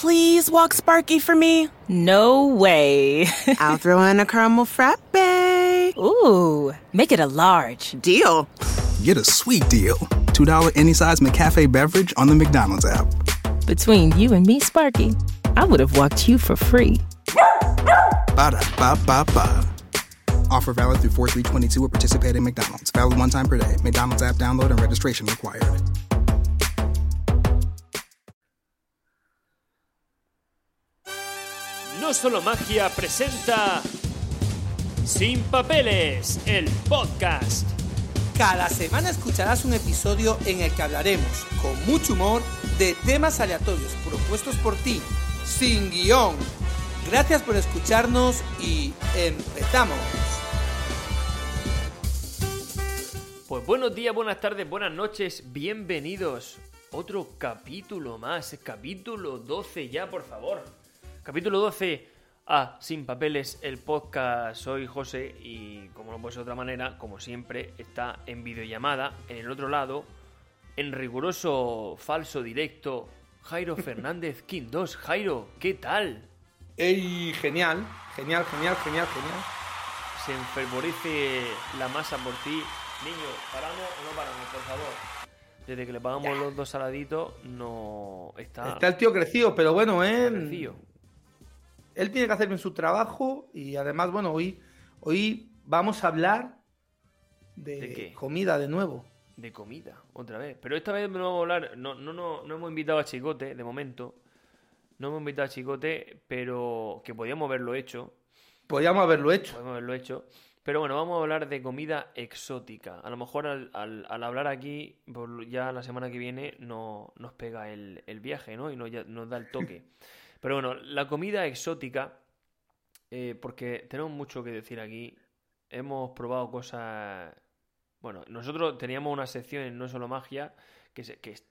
please walk Sparky for me? No way. I'll throw in a caramel frappe. Ooh, make it a large. Deal. Get a sweet deal. $2 any size McCafe beverage on the McDonald's app. Between you and me, Sparky, I would have walked you for free. Ba-da-ba-ba-ba. Offer valid through 4/3/22 or participate in McDonald's. Valid one time per day. McDonald's app download and registration required. No Solo Magia presenta Sin Papeles, el podcast. Cada semana escucharás un episodio en el que hablaremos, con mucho humor, de temas aleatorios propuestos por ti, sin guión. Gracias por escucharnos y empezamos. Pues buenos días, buenas tardes, buenas noches, bienvenidos. Otro capítulo más, capítulo 12 ya, por favor. Capítulo 12 a Sin Papeles, el podcast. Soy José y, como no puede ser de otra manera, como siempre, está en videollamada, en el otro lado, en riguroso falso directo, Jairo Fernández, King 2. Jairo, ¿qué tal? ¡Ey! Genial. Se enfervorece la masa por ti. Niño, ¿paramos o no paramos, por favor? Desde que le pagamos los dos saladitos, no está... Está el tío crecido, pero bueno, ¿eh? Crecido. Él tiene que hacer bien su trabajo y además, bueno, hoy vamos a hablar de comida de nuevo. De comida, otra vez. Pero esta vez no vamos a hablar... No hemos invitado a Chicote, de momento... No hemos invitado a Chicote, pero que podíamos haberlo hecho. Pero bueno, vamos a hablar de comida exótica. A lo mejor al hablar aquí, ya la semana que viene no nos pega el viaje, ¿no? Y nos da el toque. Pero bueno, la comida exótica, porque tenemos mucho que decir aquí. Hemos probado cosas... Bueno, nosotros teníamos una sección en No Solo Magia, que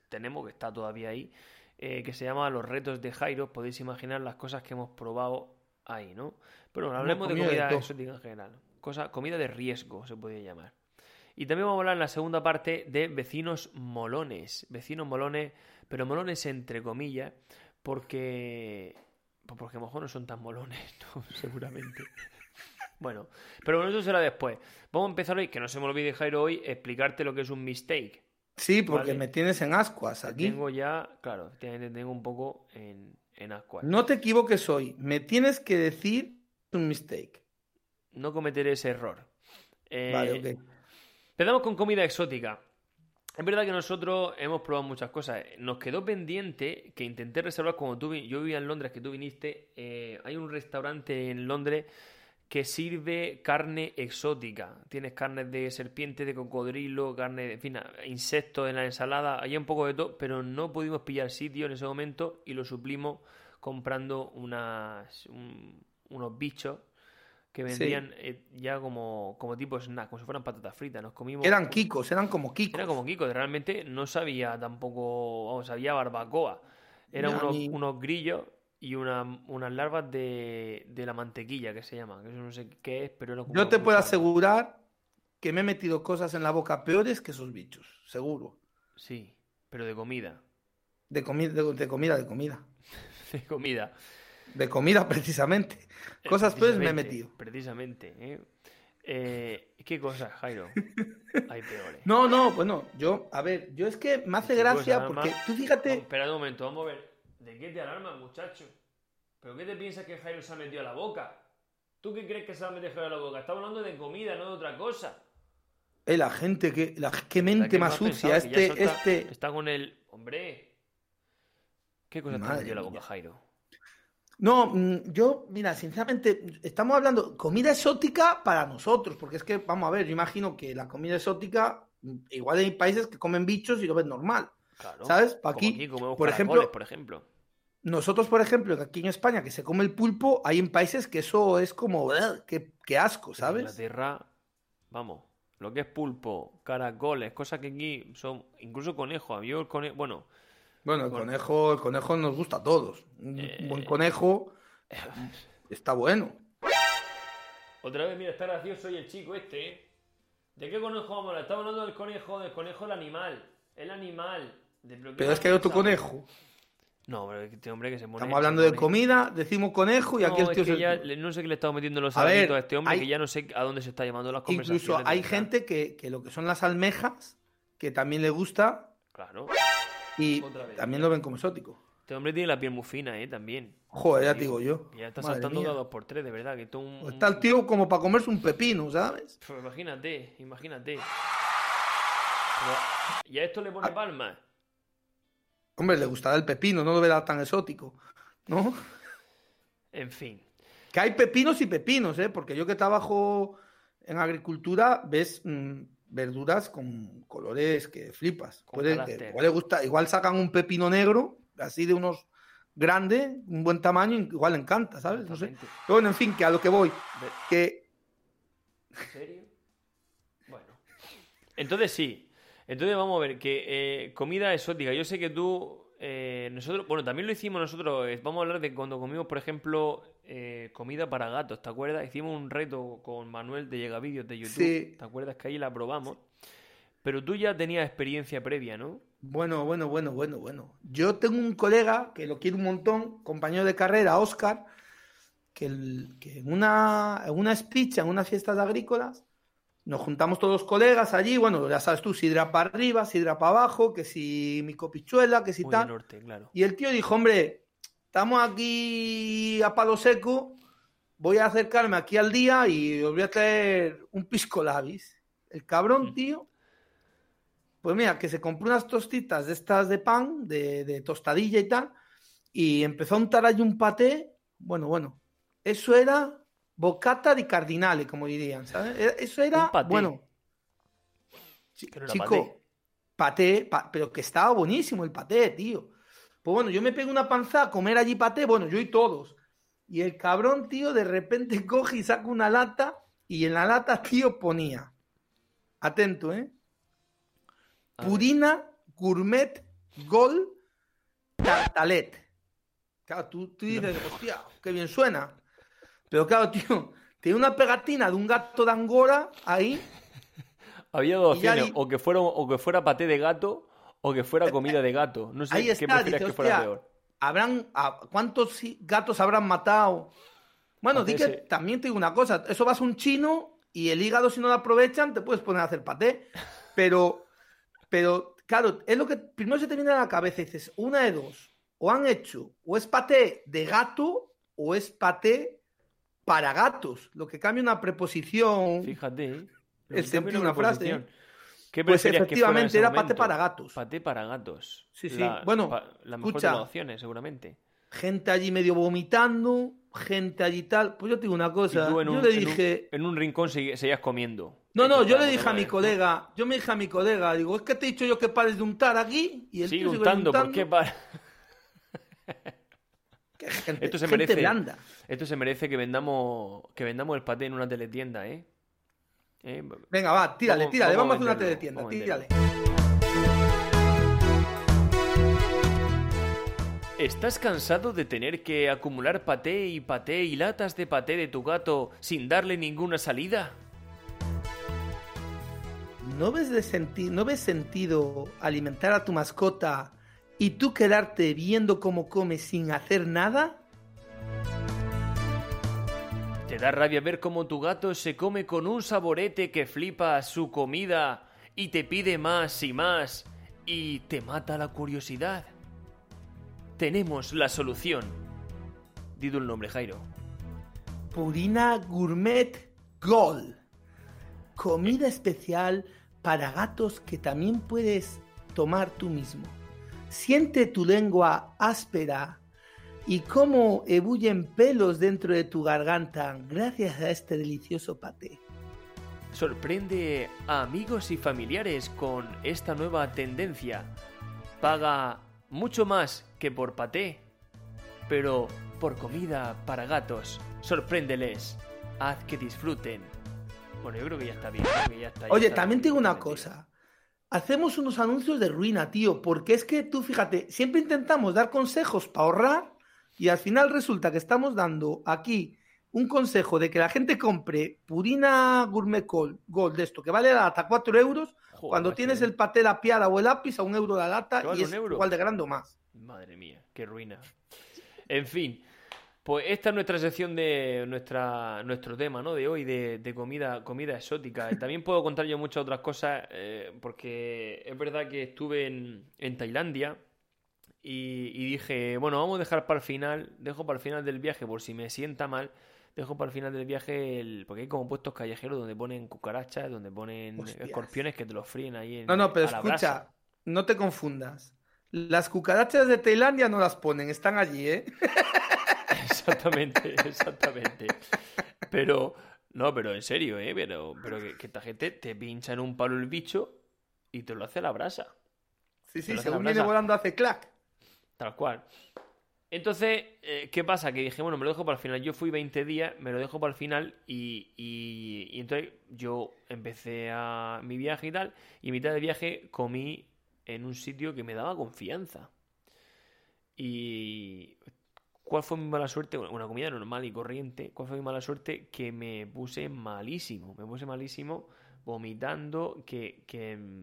tenemos, que está todavía ahí, que se llama Los Retos de Jairo. Podéis imaginar las cosas que hemos probado ahí, ¿no? Pero bueno, hablemos de comida exótica en general. Comida de riesgo se podría llamar. Y también vamos a hablar en la segunda parte de vecinos molones. Vecinos molones, pero molones entre comillas, porque a lo mejor no son tan molones, ¿no? Seguramente. Bueno, pero bueno, eso será después. Vamos a empezar hoy, que no se me olvide, Jairo, hoy explicarte lo que es un mistake. Sí, porque vale. Me tienes en ascuas aquí. Tengo ya, claro, tengo un poco en ascuas. No te equivoques hoy, me tienes que decir un mistake. No cometeré ese error. Vale, ok. Empezamos con comida exótica. Es verdad que nosotros hemos probado muchas cosas. Nos quedó pendiente que intenté reservar cuando yo vivía en Londres, que tú viniste. Hay un restaurante en Londres que sirve carne exótica. Tienes carnes de serpiente, de cocodrilo, carne de, en fin, insectos en la ensalada, hay un poco de todo, pero no pudimos pillar sitio en ese momento y lo suplimos comprando unos bichos que vendían ya como tipo snack, como si fueran patatas fritas. Nos comimos... Eran como kikos. Realmente no sabía tampoco... Vamos, sabía barbacoa. Eran unos grillos... Y unas larvas de la mantequilla, que se llama. Que no sé qué es, pero... Yo te puedo asegurar que me he metido cosas en la boca peores que esos bichos. Seguro. Sí, pero de comida. De comida. De comida, precisamente. Cosas peores me he metido. Precisamente, ¿eh? ¿Qué cosas, Jairo? Hay peores. No, bueno, yo es que me hace gracia porque... Tú fíjate... Espera un momento, vamos a ver... ¿De qué te alarmas, muchacho? ¿Pero qué te piensas que Jairo se ha metido a la boca? ¿Tú qué crees que se ha metido Jairo a la boca? Estamos hablando de comida, no de otra cosa. La gente, qué mente más sucia. Está con el... Hombre. ¿Qué cosa te ha metido a la boca, Jairo? No, yo, mira, sinceramente, estamos hablando comida exótica para nosotros, porque es que, vamos a ver, yo imagino que la comida exótica, igual hay países que comen bichos y lo ven normal. Claro, ¿sabes? Aquí comemos caracoles, por ejemplo. Nosotros, por ejemplo, aquí en España, que se come el pulpo, hay en países que eso es como... ¡Qué asco!, ¿sabes? En Inglaterra, vamos, lo que es pulpo, caracoles, cosas que aquí son... Incluso conejos, Bueno, el conejo nos gusta a todos. Un buen conejo está bueno. Otra vez, mira, está gracioso hoy el chico este, ¿eh? ¿De qué conejo vamos a hablar? Estamos hablando del conejo, el animal. El animal. Pero es que hay otro conejo. No, hombre, este hombre que se pone... Estamos hablando de comida, decimos conejo y no, aquí el tío es que se... ya, no sé qué le estamos metiendo los saladitos a este hombre, que ya no sé a dónde se está llevando las conversaciones. Incluso hay gente que lo que son las almejas, que también le gusta... Claro. Y también lo ven como exótico. Este hombre tiene la piel muy fina, también. Joder, ya te digo yo. Ya está saltando cada 2 por 3, de verdad. Que un... o está el tío como para comerse un pepino, ¿sabes? Pero imagínate, imagínate. Pero... ¿Y a esto le pone palmas? Hombre, le gustará el pepino, no lo verá tan exótico, ¿no? En fin. Que hay pepinos y pepinos, ¿eh? Porque yo que trabajo en agricultura, ves... verduras con colores que flipas. Igual le gusta, igual sacan un pepino negro, así de unos grandes, un buen tamaño, igual le encanta, ¿sabes? No sé. Pero bueno, en fin, que a lo que voy. Que... ¿En serio? Bueno. Entonces sí. Entonces vamos a ver, que comida exótica. Yo sé que tú, nosotros, bueno, también lo hicimos nosotros. Vamos a hablar de cuando comimos, por ejemplo, comida para gatos, ¿te acuerdas? Hicimos un reto con Manuel de Llegavídeos de YouTube, sí. ¿Te acuerdas que ahí la probamos? Sí. Pero tú ya tenías experiencia previa, ¿no? Bueno. Yo tengo un colega que lo quiero un montón, compañero de carrera, Óscar, que en una espicha, en unas fiestas agrícolas, nos juntamos todos los colegas allí, bueno, ya sabes tú, sidra para arriba, sidra para abajo, que si mi copichuela, que si muy tal. Norte, claro. Y el tío dijo, hombre... Estamos aquí a palo seco, voy a acercarme aquí al día y os voy a traer un pisco labis. El cabrón, tío, pues mira, que se compró unas tostitas de estas de pan, de tostadilla y tal, y empezó a untar ahí un paté. Bueno, eso era bocata di cardinale, como dirían, ¿sabes? Eso era, bueno, chico, paté, pero que estaba buenísimo el paté, tío. Pues bueno, yo me pego una panza a comer allí paté, bueno, yo y todos. Y el cabrón, tío, de repente coge y saca una lata y en la lata, tío, ponía, atento, Purina, Gourmet, Gol, Tartalet. Claro, tú dices, hostia, qué bien suena. Pero claro, tío, tiene una pegatina de un gato de Angora ahí. Había dos opciones, o que fuera paté de gato... O que fuera comida de gato. No sé qué prefieres que fuera peor. ¿Cuántos gatos habrán matado? Bueno, di que también te digo una cosa. Eso vas a un chino y el hígado, si no lo aprovechan, te puedes poner a hacer paté. Pero claro, es lo que primero se te viene a la cabeza. Y dices, una de dos. O han hecho, o es paté de gato, o es paté para gatos. Lo que cambia una preposición. Fíjate, el sentido de una frase. Pues efectivamente era paté para gatos. Paté para gatos. Sí. Bueno, la mejor de las opciones, seguramente. Gente allí medio vomitando, gente allí tal. Pues yo te digo una cosa. Yo le dije... En un rincón seguías comiendo. No, yo le dije a mi colega, digo, es que te he dicho yo que pares de untar aquí. Y el tío sigue untando. ¿Por qué para? Gente blanda. Esto se merece que vendamos el paté en una teletienda, Venga, va, tírale, vamos a hacer una teletienda, tírale. ¿Estás cansado de tener que acumular paté y latas de paté de tu gato sin darle ninguna salida? ¿No ves sentido alimentar a tu mascota y tú quedarte viendo cómo come sin hacer nada? ¿Te da rabia ver cómo tu gato se come con un saborete que flipa su comida y te pide más y más y te mata la curiosidad? Tenemos la solución. Dito el nombre, Jairo. Purina Gourmet Gold. Comida especial para gatos que también puedes tomar tú mismo. Siente tu lengua áspera y cómo ebullen pelos dentro de tu garganta gracias a este delicioso paté. Sorprende a amigos y familiares con esta nueva tendencia. Paga mucho más que por paté, pero por comida para gatos. Sorpréndeles, haz que disfruten. Bueno, yo creo que ya está bien. Oye, también tengo una cosa. Hacemos unos anuncios de ruina, tío, porque es que tú, fíjate, siempre intentamos dar consejos para ahorrar, y al final resulta que estamos dando aquí un consejo de que la gente compre Purina Gourmet Gold de esto, que vale la lata 4 euros, cuando tienes el paté, la piara o el lápiz a 1 euro la lata, y es igual de grande o más. Madre mía, qué ruina. En fin, pues esta es nuestra sección de nuestro tema, ¿no? De hoy, de comida exótica. También puedo contar yo muchas otras cosas, porque es verdad que estuve en Tailandia y dije, bueno, vamos a dejar para el final, dejo para el final del viaje, por si me sienta mal, dejo para el final del viaje, porque hay como puestos callejeros donde ponen cucarachas, donde ponen Hostias. Escorpiones que te los fríen ahí en No, pero escucha, no te confundas. Las cucarachas de Tailandia no las ponen, están allí, ¿eh? Exactamente. Pero, no, pero en serio, ¿eh? Pero que esta gente te pincha en un palo el bicho y te lo hace a la brasa. Sí, según viene volando hace clac. Tal cual. Entonces, ¿qué pasa? Que dije, bueno, me lo dejo para el final. Yo fui 20 días, me lo dejo para el final y entonces yo empecé a mi viaje y tal, y en mitad del viaje comí en un sitio que me daba confianza. Y ¿cuál fue mi mala suerte? Una comida normal y corriente. ¿Cuál fue mi mala suerte? Que me puse malísimo. Vomitando, que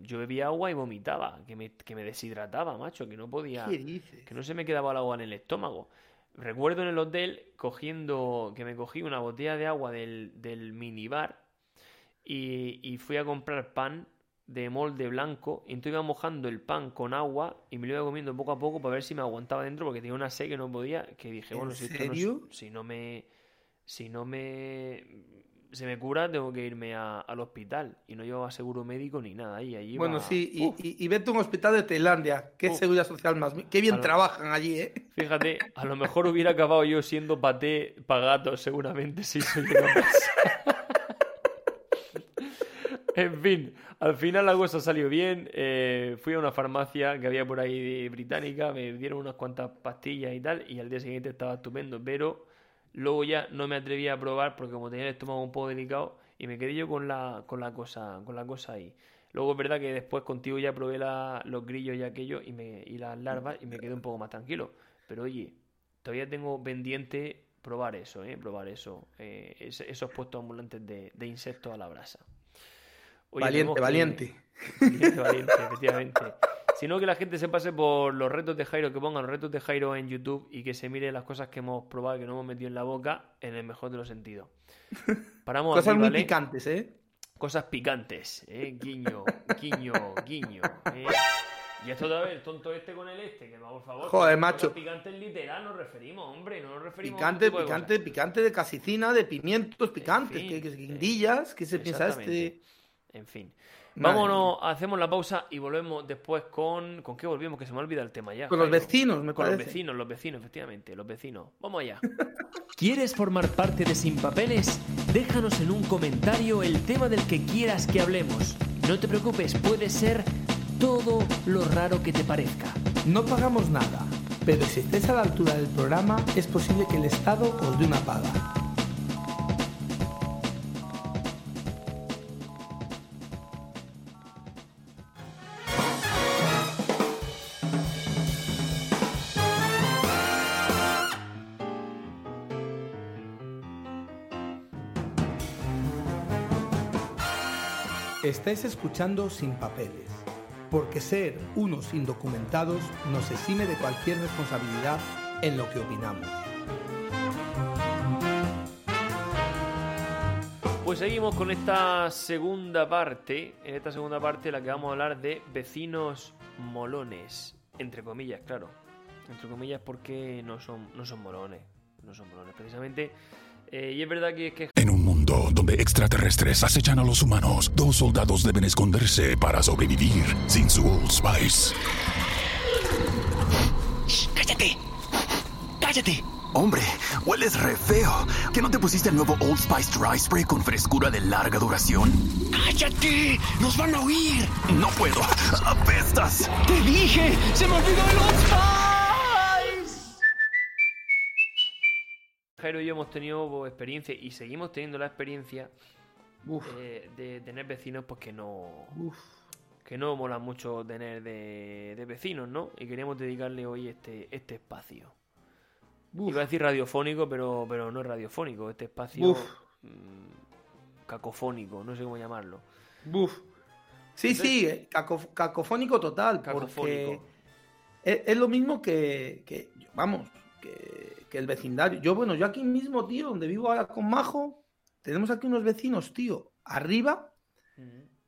yo bebía agua y vomitaba. Que me deshidrataba, macho. Que no podía... ¿Qué dices? Que no se me quedaba el agua en el estómago. Recuerdo en el hotel que me cogí una botella de agua del minibar y fui a comprar pan de molde blanco, y entonces iba mojando el pan con agua y me lo iba comiendo poco a poco para ver si me aguantaba dentro, porque tenía una sed que no podía, que dije, bueno, si no se me cura, tengo que irme al hospital, y no llevaba seguro médico ni nada. Y bueno, sí, y vete a un hospital de Tailandia, qué seguridad social más, qué bien trabajan allí, ¿eh? Fíjate, a lo mejor hubiera acabado yo siendo paté para gatos, seguramente, si se llegó a pasar. En fin, al final la cosa salió bien. Fui a una farmacia que había por ahí británica, me dieron unas cuantas pastillas y tal, y al día siguiente estaba estupendo, pero luego ya no me atreví a probar porque como tenía el estómago un poco delicado y me quedé yo con la cosa ahí. Luego es verdad que después contigo ya probé los grillos y aquello y las larvas y me quedé un poco más tranquilo. Pero oye, todavía tengo pendiente probar eso, esos puestos ambulantes de insectos a la brasa. Oye, valiente, efectivamente. Sino que la gente se pase por los retos de Jairo, que pongan los retos de Jairo en YouTube y que se mire las cosas que hemos probado, que no hemos metido en la boca, en el mejor de los sentidos. Paramos cosas aquí, muy ¿vale? picantes, ¿eh? Cosas picantes, ¿eh? Guiño, ¿eh? Y esto otra vez, el tonto este con el este, que por favor... Joder, macho. Picante literal nos referimos, hombre, no nos referimos... Picante de casicina, de pimientos picantes, en fin, que guindillas, ¿qué se piensa este...? En fin, vámonos, hacemos la pausa y volvemos después ¿Con qué volvimos? Que se me olvida el tema ya. Con los vecinos, me parece. Los vecinos, efectivamente, los vecinos. Vamos allá. ¿Quieres formar parte de Sin Papeles? Déjanos en un comentario el tema del que quieras que hablemos. No te preocupes, puede ser todo lo raro que te parezca. No pagamos nada, pero si estés a la altura del programa, es posible que el Estado os dé una paga. Estáis escuchando Sin Papeles, porque ser unos indocumentados nos exime de cualquier responsabilidad en lo que opinamos. Pues seguimos con esta segunda parte en la que vamos a hablar de vecinos molones, entre comillas, claro. Entre comillas porque no son molones, precisamente. Y es verdad que en un mundo donde extraterrestres acechan a los humanos, dos soldados deben esconderse para sobrevivir sin su Old Spice. Shh, ¡Cállate! Hombre, hueles re feo. ¿Que no te pusiste el nuevo Old Spice Dry Spray con frescura de larga duración? ¡Cállate! ¡Nos van a oír! No puedo. ¡Apestas! ¡Te dije! ¡Se me olvidó el Old Spice! Jairo y yo hemos tenido experiencia y seguimos teniendo la experiencia de tener vecinos pues que no mola mucho tener de vecinos, ¿no? Y queríamos dedicarle hoy este espacio. Iba a decir radiofónico, pero no es radiofónico. Este espacio cacofónico, no sé cómo llamarlo. Sí, entonces, cacofónico total. Cacofónico. Porque Es lo mismo que vamos, que el vecindario. Yo aquí mismo, tío, donde vivo ahora con Majo, tenemos aquí unos vecinos, tío, arriba,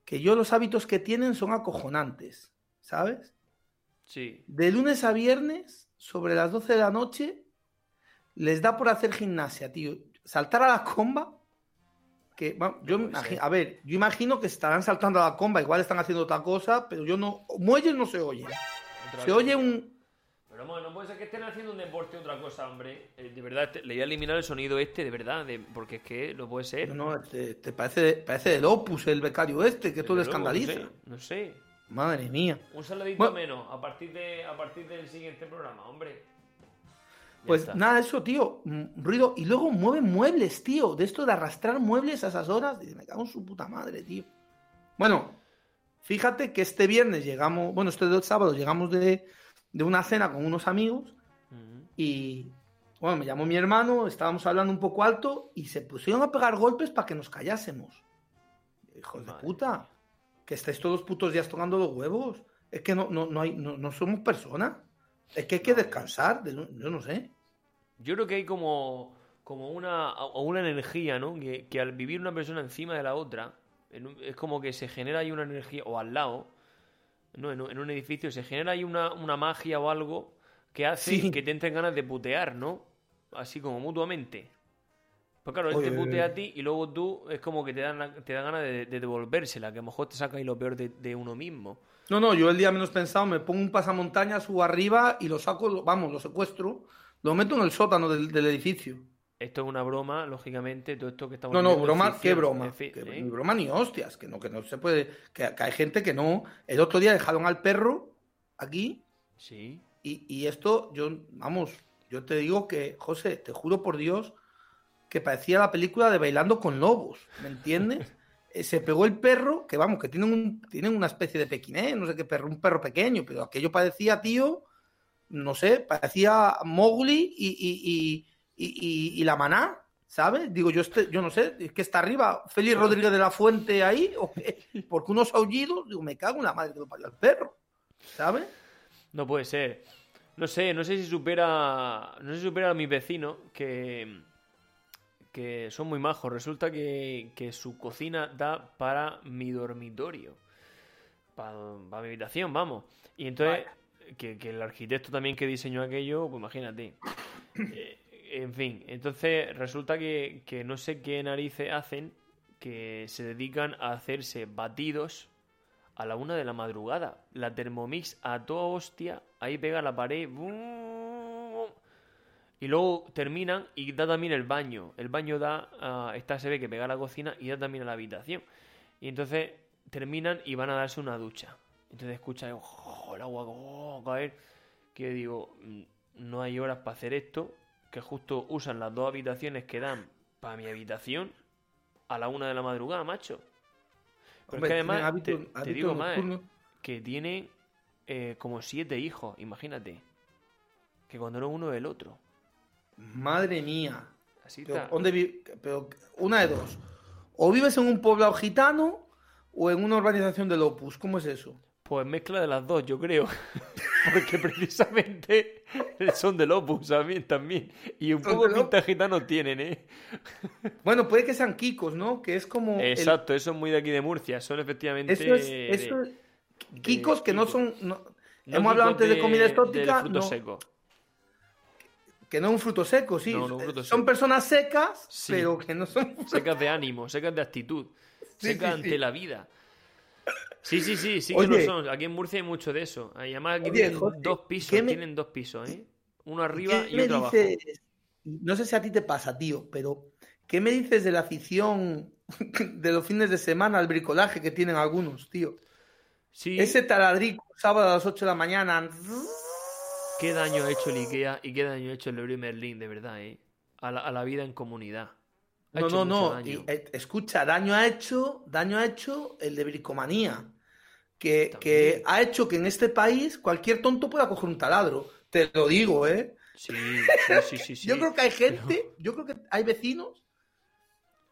que yo los hábitos que tienen son acojonantes, ¿sabes? Sí. De lunes a viernes, sobre las 12 de la noche, les da por hacer gimnasia, tío. Saltar a la comba, que bueno, a ver, yo imagino que estarán saltando a la comba, igual están haciendo otra cosa, pero yo no... Muelles no se oyen. Se oye un... Pero bueno, no puede ser que estén haciendo un deporte o otra cosa, hombre. De verdad, le voy a eliminar el sonido este, de verdad, porque es que no puede ser. No, te parece del Opus, el becario este, que todo le escandaliza. No sé. Madre mía. Un saladito menos a partir del siguiente programa, hombre. Pues nada, eso, tío, ruido. Y luego mueven muebles, tío. De esto de arrastrar muebles a esas horas, me cago en su puta madre, tío. Bueno... Fíjate que este viernes llegamos, bueno, este sábado llegamos de una cena con unos amigos y, bueno, me llamó mi hermano, estábamos hablando un poco alto y se pusieron a pegar golpes para que nos callásemos. Hijos de puta, que estáis todos los putos días tocando los huevos. Es que no somos personas. Es que hay que descansar, yo no sé. Yo creo que hay como una energía, ¿no? Que al vivir una persona encima de la otra... Es como que se genera ahí una energía, o al lado, ¿no? En un edificio, se genera ahí una magia o algo que hace que te entren ganas de putear, ¿no? Así como mutuamente. Pues claro, él te putea a ti y luego tú es como que te da ganas de devolvérsela, que a lo mejor te saca ahí lo peor de uno mismo. No, yo el día menos pensado me pongo un pasamontañas, subo arriba y lo saco, vamos, lo secuestro, lo meto en el sótano del edificio. Esto es una broma, lógicamente, todo esto que estamos... No, broma, ¿qué broma? ¿Eh? Ni broma ni hostias, que no se puede... Que hay gente que no... El otro día dejaron al perro aquí. Sí. Y esto, yo te digo que, José, te juro por Dios, que parecía la película de Bailando con Lobos, ¿me entiendes? Se pegó el perro, que vamos, que tienen una especie de pequiné, no sé qué perro, un perro pequeño, pero aquello parecía, tío, no sé, parecía Mowgli y la maná, ¿sabes? Digo, yo no sé, es que está arriba Félix Rodríguez de la Fuente ahí, ¿o qué? Porque unos aullidos, digo, me cago en la madre que lo parió al perro, ¿sabes? No puede ser. No sé si supera. No sé si supera a mis vecinos, que son muy majos. Resulta que su cocina da para mi dormitorio. Para mi habitación, vamos. Y entonces, que el arquitecto también que diseñó aquello, pues imagínate. En fin, entonces resulta que no sé qué narices hacen, que se dedican a hacerse batidos a la 1:00 a.m. La Thermomix a toda hostia, ahí pega la pared, ¡bum! Y luego terminan y da también el baño. El baño da, se ve que pega a la cocina y da también a la habitación. Y entonces terminan y van a darse una ducha. Entonces escuchan el agua caer, que digo, no hay horas para hacer esto. Que justo usan las dos habitaciones que dan para mi habitación a la 1:00 a.m, macho. Porque hombre, además, te digo más, que tiene como 7 hijos, imagínate. Que cuando no uno el otro. Madre mía. Así está. Pero una de dos. O vives en un poblado gitano o en una urbanización del Opus. ¿Cómo es eso? Pues mezcla de las dos, yo creo. Porque precisamente son del Opus también. Y un poco de pinta gitano tienen, ¿eh? Bueno, puede que sean kikos, ¿no? Que es como... Exacto, eso es muy de aquí de Murcia. Son efectivamente... Eso es kikos que no son... No hemos hablado antes de comida exótica. Fruto seco. Que no es un fruto seco, sí. No, fruto seco. Son personas secas, sí, pero que no son... Secas de ánimo, secas de actitud. Sí, secas ante la vida. Sí, oye, que no son. Aquí en Murcia hay mucho de eso. Además, aquí tienen dos pisos, ¿eh? Uno arriba y otro abajo. No sé si a ti te pasa, tío, pero ¿qué me dices de la afición de los fines de semana al bricolaje que tienen algunos, tío? Sí. Ese taladrico sábado a las 8:00 a.m. Qué daño ha hecho el Ikea y qué daño ha hecho el Leroy Merlin, de verdad, ¿eh? A la vida en comunidad. No. Escucha, daño ha hecho el de bricomanía. Que ha hecho que en este país cualquier tonto pueda coger un taladro. Te lo digo, ¿eh? Sí. Yo creo que hay gente, yo creo que hay vecinos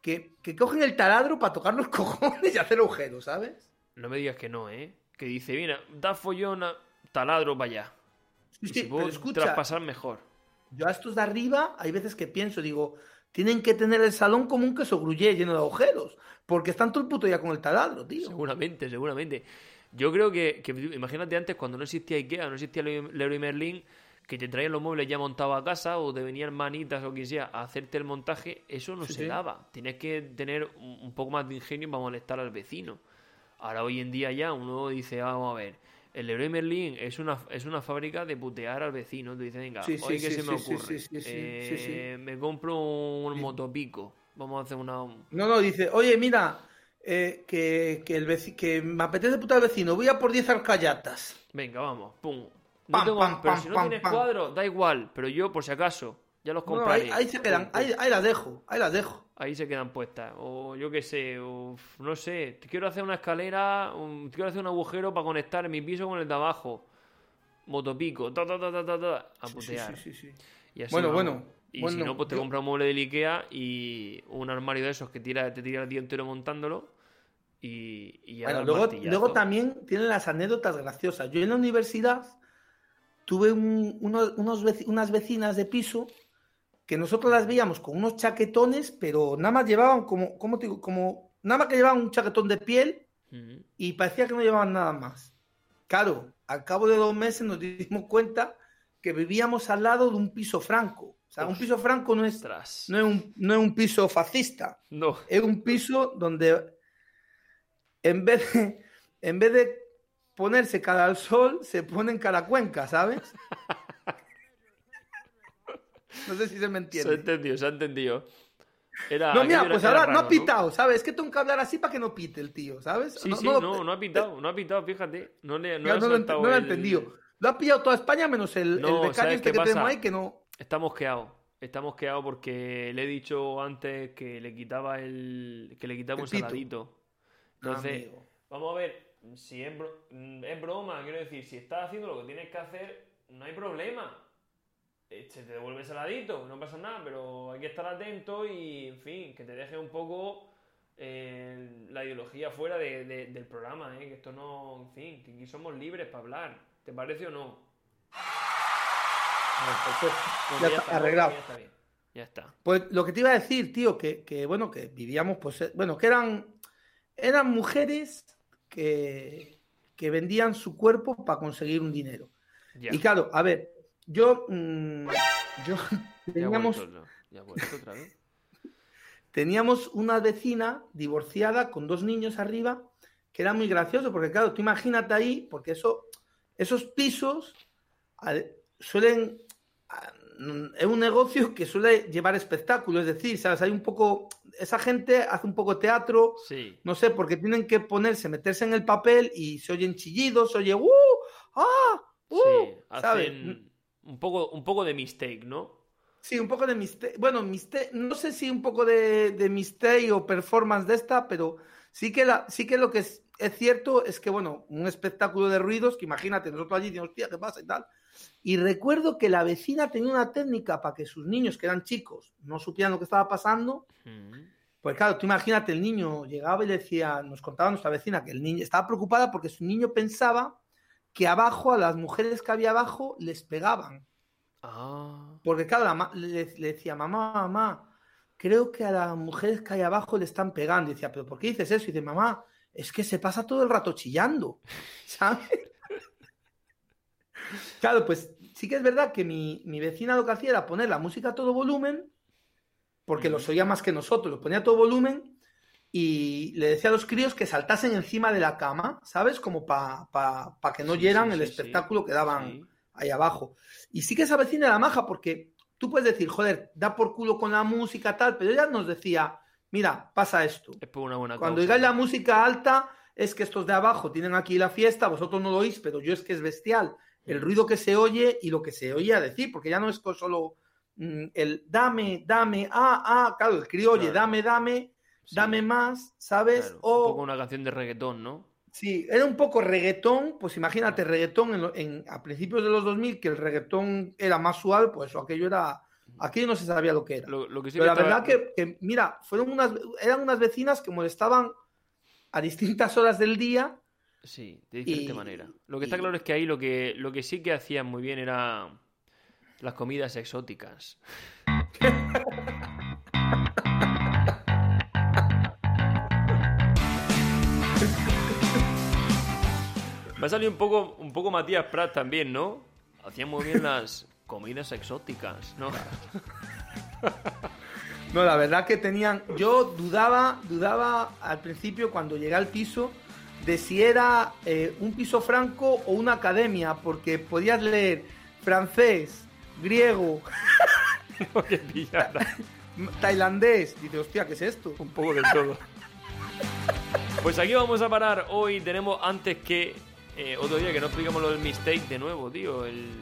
que cogen el taladro para tocar los cojones y hacer agujeros, ¿sabes? No me digas que no, ¿eh? Que dice, mira, da follona, taladro para allá. Sí, sí, pero escucha, traspasar mejor. Yo a estos de arriba, hay veces que pienso, digo, tienen que tener el salón como un queso gruyé lleno de agujeros, porque están todo el puto día con el taladro, tío. Seguramente, seguramente. Yo creo que imagínate antes cuando no existía Ikea, no existía Leroy Merlin, que te traían los muebles ya montados a casa o te venían manitas o quien sea a hacerte el montaje, eso no se daba. Tenías que tener un poco más de ingenio para molestar al vecino. Ahora hoy en día ya uno dice, vamos a ver, el Leroy Merlin es una fábrica de putear al vecino. Te dice, venga, hoy que se me ocurre, me compro un motopico, vamos a hacer una... No, dice, oye, mira... que me apetece puta al vecino, voy a por 10 arcallatas. Venga, vamos, pum. No pam, tengo, pam, pero pam, si no pam, tienes pam. Cuadro, da igual, pero yo por si acaso ya los compraré. No, ahí se quedan, ahí las dejo, Ahí se quedan puestas, o yo qué sé, o no sé, quiero hacer una escalera, quiero hacer un agujero para conectar mi piso con el de abajo. Motopico, a putear. Sí. Y así bueno. Y si no, pues te compras un mueble de Ikea y un armario de esos que te tira el día entero montándolo y ya. Bueno, luego también tienen las anécdotas graciosas. Yo en la universidad tuve unas vecinas de piso que nosotros las veíamos con unos chaquetones, pero nada más llevaban como nada más que llevaban un chaquetón de piel y parecía que no llevaban nada más. Claro, al cabo de 2 meses nos dimos cuenta que vivíamos al lado de un piso franco. O sea, un piso franco no es un piso fascista. No. Es un piso donde en vez de ponerse cara al sol, se ponen cara a Cuenca, ¿sabes? No sé si se me entiende. Se ha entendido. No, mira, pues ahora raro, no ha pitado, ¿sabes? Es que tengo que hablar así para que no pite el tío, ¿sabes? Sí, no ha pitado, fíjate. No lo he entendido. Lo ha pillado toda España menos el becario este que tenemos ahí que no... Está mosqueado porque le he dicho antes que le quitaba un saladito. Entonces, amigo, vamos a ver, si es broma, quiero decir, si estás haciendo lo que tienes que hacer, no hay problema. Se te devuelve saladito, no pasa nada, pero hay que estar atento y, en fin, que te deje un poco la ideología fuera del programa, que esto no, en fin, que aquí somos libres para hablar. ¿Te parece o no? Pues ya está arreglado. Ya está. Pues lo que te iba a decir, tío, que vivíamos, pues bueno, que eran mujeres que vendían su cuerpo para conseguir un dinero. Ya. Y claro, a ver, yo teníamos una vecina divorciada con 2 niños arriba, que era muy gracioso, porque claro, tú imagínate ahí, porque esos pisos suelen... Es un negocio que suele llevar espectáculos, es decir, ¿sabes? Hay un poco... Esa gente hace un poco teatro, sí. No sé, porque tienen que meterse en el papel y se oyen chillidos, se oye sí, ¿sabes? Un poco de mistake, ¿no? Sí, un poco de mistake. Bueno, no sé si un poco de mistake o performance de esta, pero sí que lo que es cierto es que, bueno, un espectáculo de ruidos que imagínate, nosotros allí decimos, hostia, ¿qué pasa? Y tal. Y recuerdo que la vecina tenía una técnica para que sus niños, que eran chicos, no supieran lo que estaba pasando. Pues claro, tú imagínate, el niño llegaba y le decía, nos contaba nuestra vecina que el niño estaba preocupada porque su niño pensaba que abajo, a las mujeres que había abajo, les pegaban. Porque claro, le decía, mamá, creo que a las mujeres que hay abajo le están pegando. Y decía, ¿pero por qué dices eso? Y dice, mamá, es que se pasa todo el rato chillando, ¿sabes? Claro, pues sí que es verdad que mi vecina lo que hacía era poner la música a todo volumen, porque los oía más que nosotros, los ponía a todo volumen y le decía a los críos que saltasen encima de la cama, ¿sabes? Como para que no oyeran el espectáculo que daban ahí abajo. Y sí que esa vecina era maja, porque tú puedes decir, joder, da por culo con la música tal, pero ella nos decía, mira, pasa esto. Es por una buena cuando oigáis la música alta, es que estos de abajo tienen aquí la fiesta, vosotros no lo oís, pero yo es que es bestial el ruido que se oye y lo que se oía decir, porque ya no es solo el dame, claro, el crío oye, dame, dame más, ¿sabes? Claro, o, un poco una canción de reggaetón, ¿no? Sí, era un poco reggaetón, pues imagínate, reggaetón a principios de los 2000, que el reggaetón era más suave, pues aquello era... Aquello no se sabía lo que era. Lo que sí. Pero la verdad que mira, eran unas vecinas que molestaban a distintas horas del día Sí, de diferente manera. Lo que está claro es que ahí lo que sí que hacían muy bien era las comidas exóticas. Me ha salido un poco Matías Prat también, ¿no? Hacían muy bien las comidas exóticas, ¿no? No, la verdad es que tenían... Yo dudaba al principio cuando llegué al piso de si era un piso franco o una academia, porque podías leer francés, griego, no, qué pillada, tailandés. Dice, hostia, ¿qué es esto? Un poco de todo. Pues aquí vamos a parar hoy. Tenemos antes que otro día que no explicamos lo del mistake de nuevo, tío. En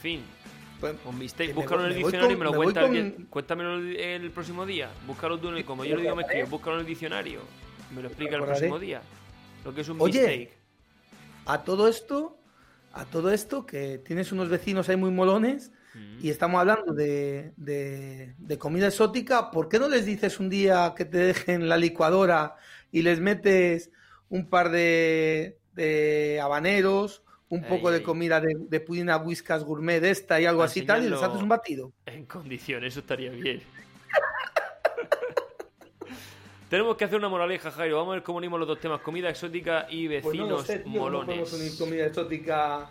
fin. Pues, un mistake. Búscalo en el diccionario y me lo cuentas. Cuéntamelo el próximo día. Búscalo tú, como yo lo digo, me escribo. Búscalo en el diccionario. Me lo explica el próximo día. Lo que es un mistake. A todo esto, que tienes unos vecinos ahí muy molones y estamos hablando de comida exótica, ¿por qué no les dices un día que te dejen la licuadora y les metes un par de habaneros, un poco de comida de Purina Whiskas Gourmet de esta y algo así tal, y les haces un batido? En condiciones, eso estaría bien. Tenemos que hacer una moraleja, Jairo. Vamos a ver cómo unimos los dos temas, comida exótica y vecinos, pues no lo sé, tío, molones. No podemos unir comida exótica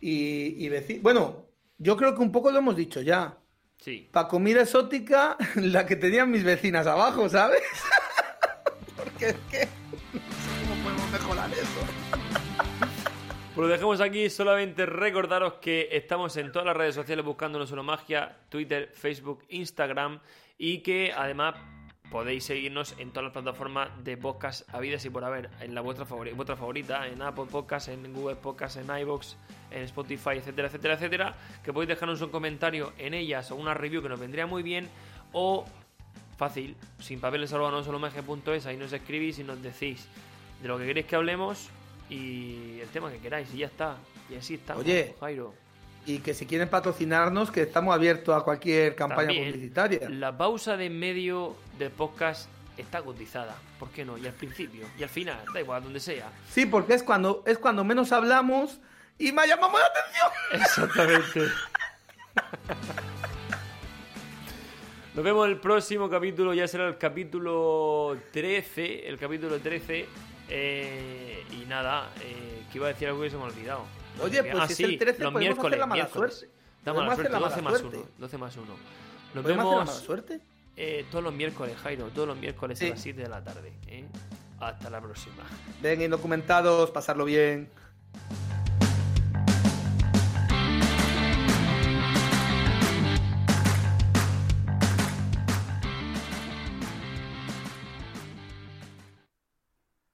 y vecinos. Bueno, yo creo que un poco lo hemos dicho ya. Sí. Para comida exótica, la que tenían mis vecinas abajo, ¿sabes? Porque es que no sé cómo podemos mejorar eso. Pues lo dejamos aquí. Solamente recordaros que estamos en todas las redes sociales buscando No Solo Magia, Twitter, Facebook, Instagram, y que además... podéis seguirnos en todas las plataformas de podcast habidas y por haber, en la vuestra favorita, en Apple Podcasts, en Google Podcasts, en iVoox, en Spotify, etcétera, etcétera, etcétera. Que podéis dejarnos un comentario en ellas o una review, que nos vendría muy bien. O, fácil, sin papeles @nosolomagia.es, ahí nos escribís y nos decís de lo que queréis que hablemos y el tema que queráis, y ya está. Y así estamos, Jairo. Y que si quieren patrocinarnos, que estamos abiertos a cualquier campaña también, publicitaria. La pausa de en medio del podcast está cotizada, ¿por qué no? Y al principio, y al final, da igual, donde sea. Sí, porque es cuando menos hablamos y más llamamos la atención. Exactamente. Nos vemos en el próximo capítulo, ya será el capítulo 13. Y nada, que iba a decir algo que se me ha olvidado. Oye, pues si es el 13, los podemos hacer la mala suerte. Da mala suerte, 12 más 1. Nos vemos hacer la mala suerte todos los miércoles, Jairo. Todos los miércoles a las 7 de la tarde. Hasta la próxima. Ven, indocumentados, pasarlo bien.